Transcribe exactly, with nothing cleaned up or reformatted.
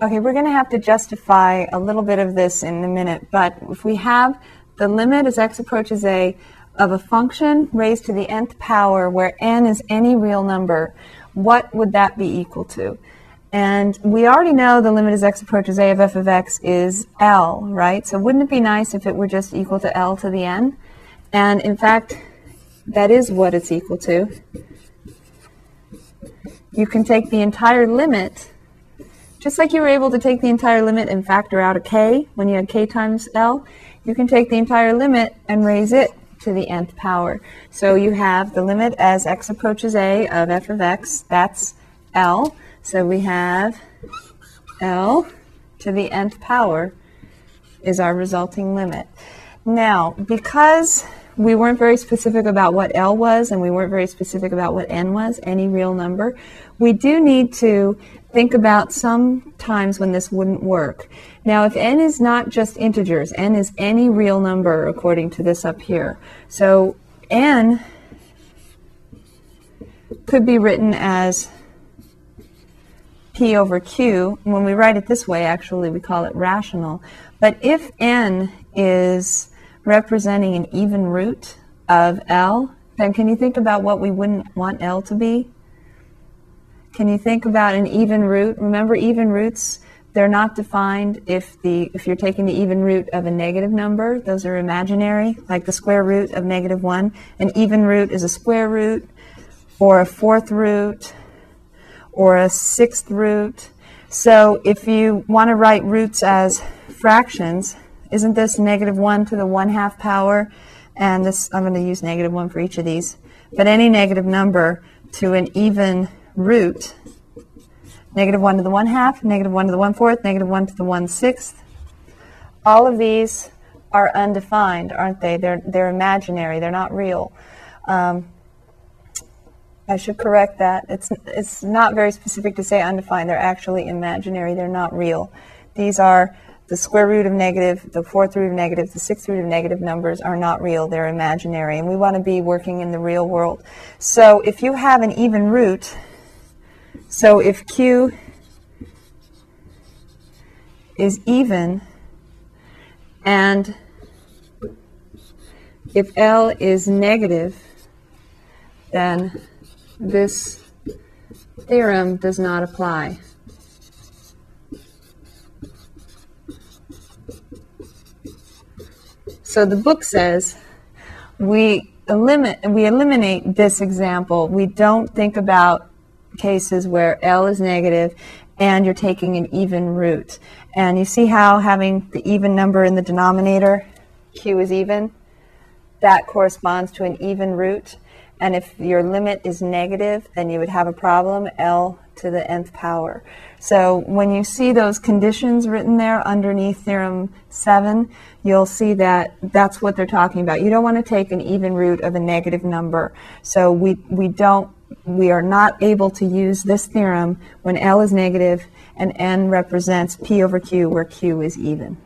Okay, we're going to have to justify a little bit of this in a minute, but if we have the limit as x approaches a of a function raised to the nth power where n is any real number, what would that be equal to? And we already know the limit as x approaches a of f of x is L, right? So wouldn't it be nice if it were just equal to L to the n? And in fact, that is what it's equal to. You can take the entire limit, just like you were able to take the entire limit and factor out a k when you had k times L, you can take the entire limit and raise it to the nth power. So you have the limit as x approaches a of f of x, that's L. So we have L to the nth power is our resulting limit. Now, because we weren't very specific about what L was and we weren't very specific about what n was, any real number, we do need to think about some times when this wouldn't work. Now, if n is not just integers, n is any real number according to this up here. So n could be written as p over q. When we write it this way, actually, we call it rational. But if n is representing an even root of L, then can you think about what we wouldn't want L to be? Can you think about an even root? Remember, even roots, they're not defined if the if you're taking the even root of a negative number. Those are imaginary, like the square root of negative one. An even root is a square root, or a fourth root, or a sixth root. So if you want to write roots as fractions, isn't this negative one to the one half power? And this, I'm going to use negative one for each of these. But any negative number to an even root, negative one to the one half, negative one to the one fourth, negative one to the one sixth. All of these are undefined, aren't they? They're they're imaginary. They're not real. Um, I should correct that. It's it's not very specific to say undefined. They're actually imaginary. They're not real. These are the square root of negative, the fourth root of negative, the sixth root of negative numbers are not real. They're imaginary, and we want to be working in the real world. So if you have an even root. So if Q is even and if L is negative, then this theorem does not apply. So the book says we eliminate we eliminate this example. We don't think about cases where L is negative and you're taking an even root. And you see how having the even number in the denominator, Q is even, that corresponds to an even root. And if your limit is negative, then you would have a problem, L to the nth power. So when you see those conditions written there underneath Theorem seven, you'll see that that's what they're talking about. You don't want to take an even root of a negative number. So we, we don't We are not able to use this theorem when L is negative and n represents P over Q where Q is even.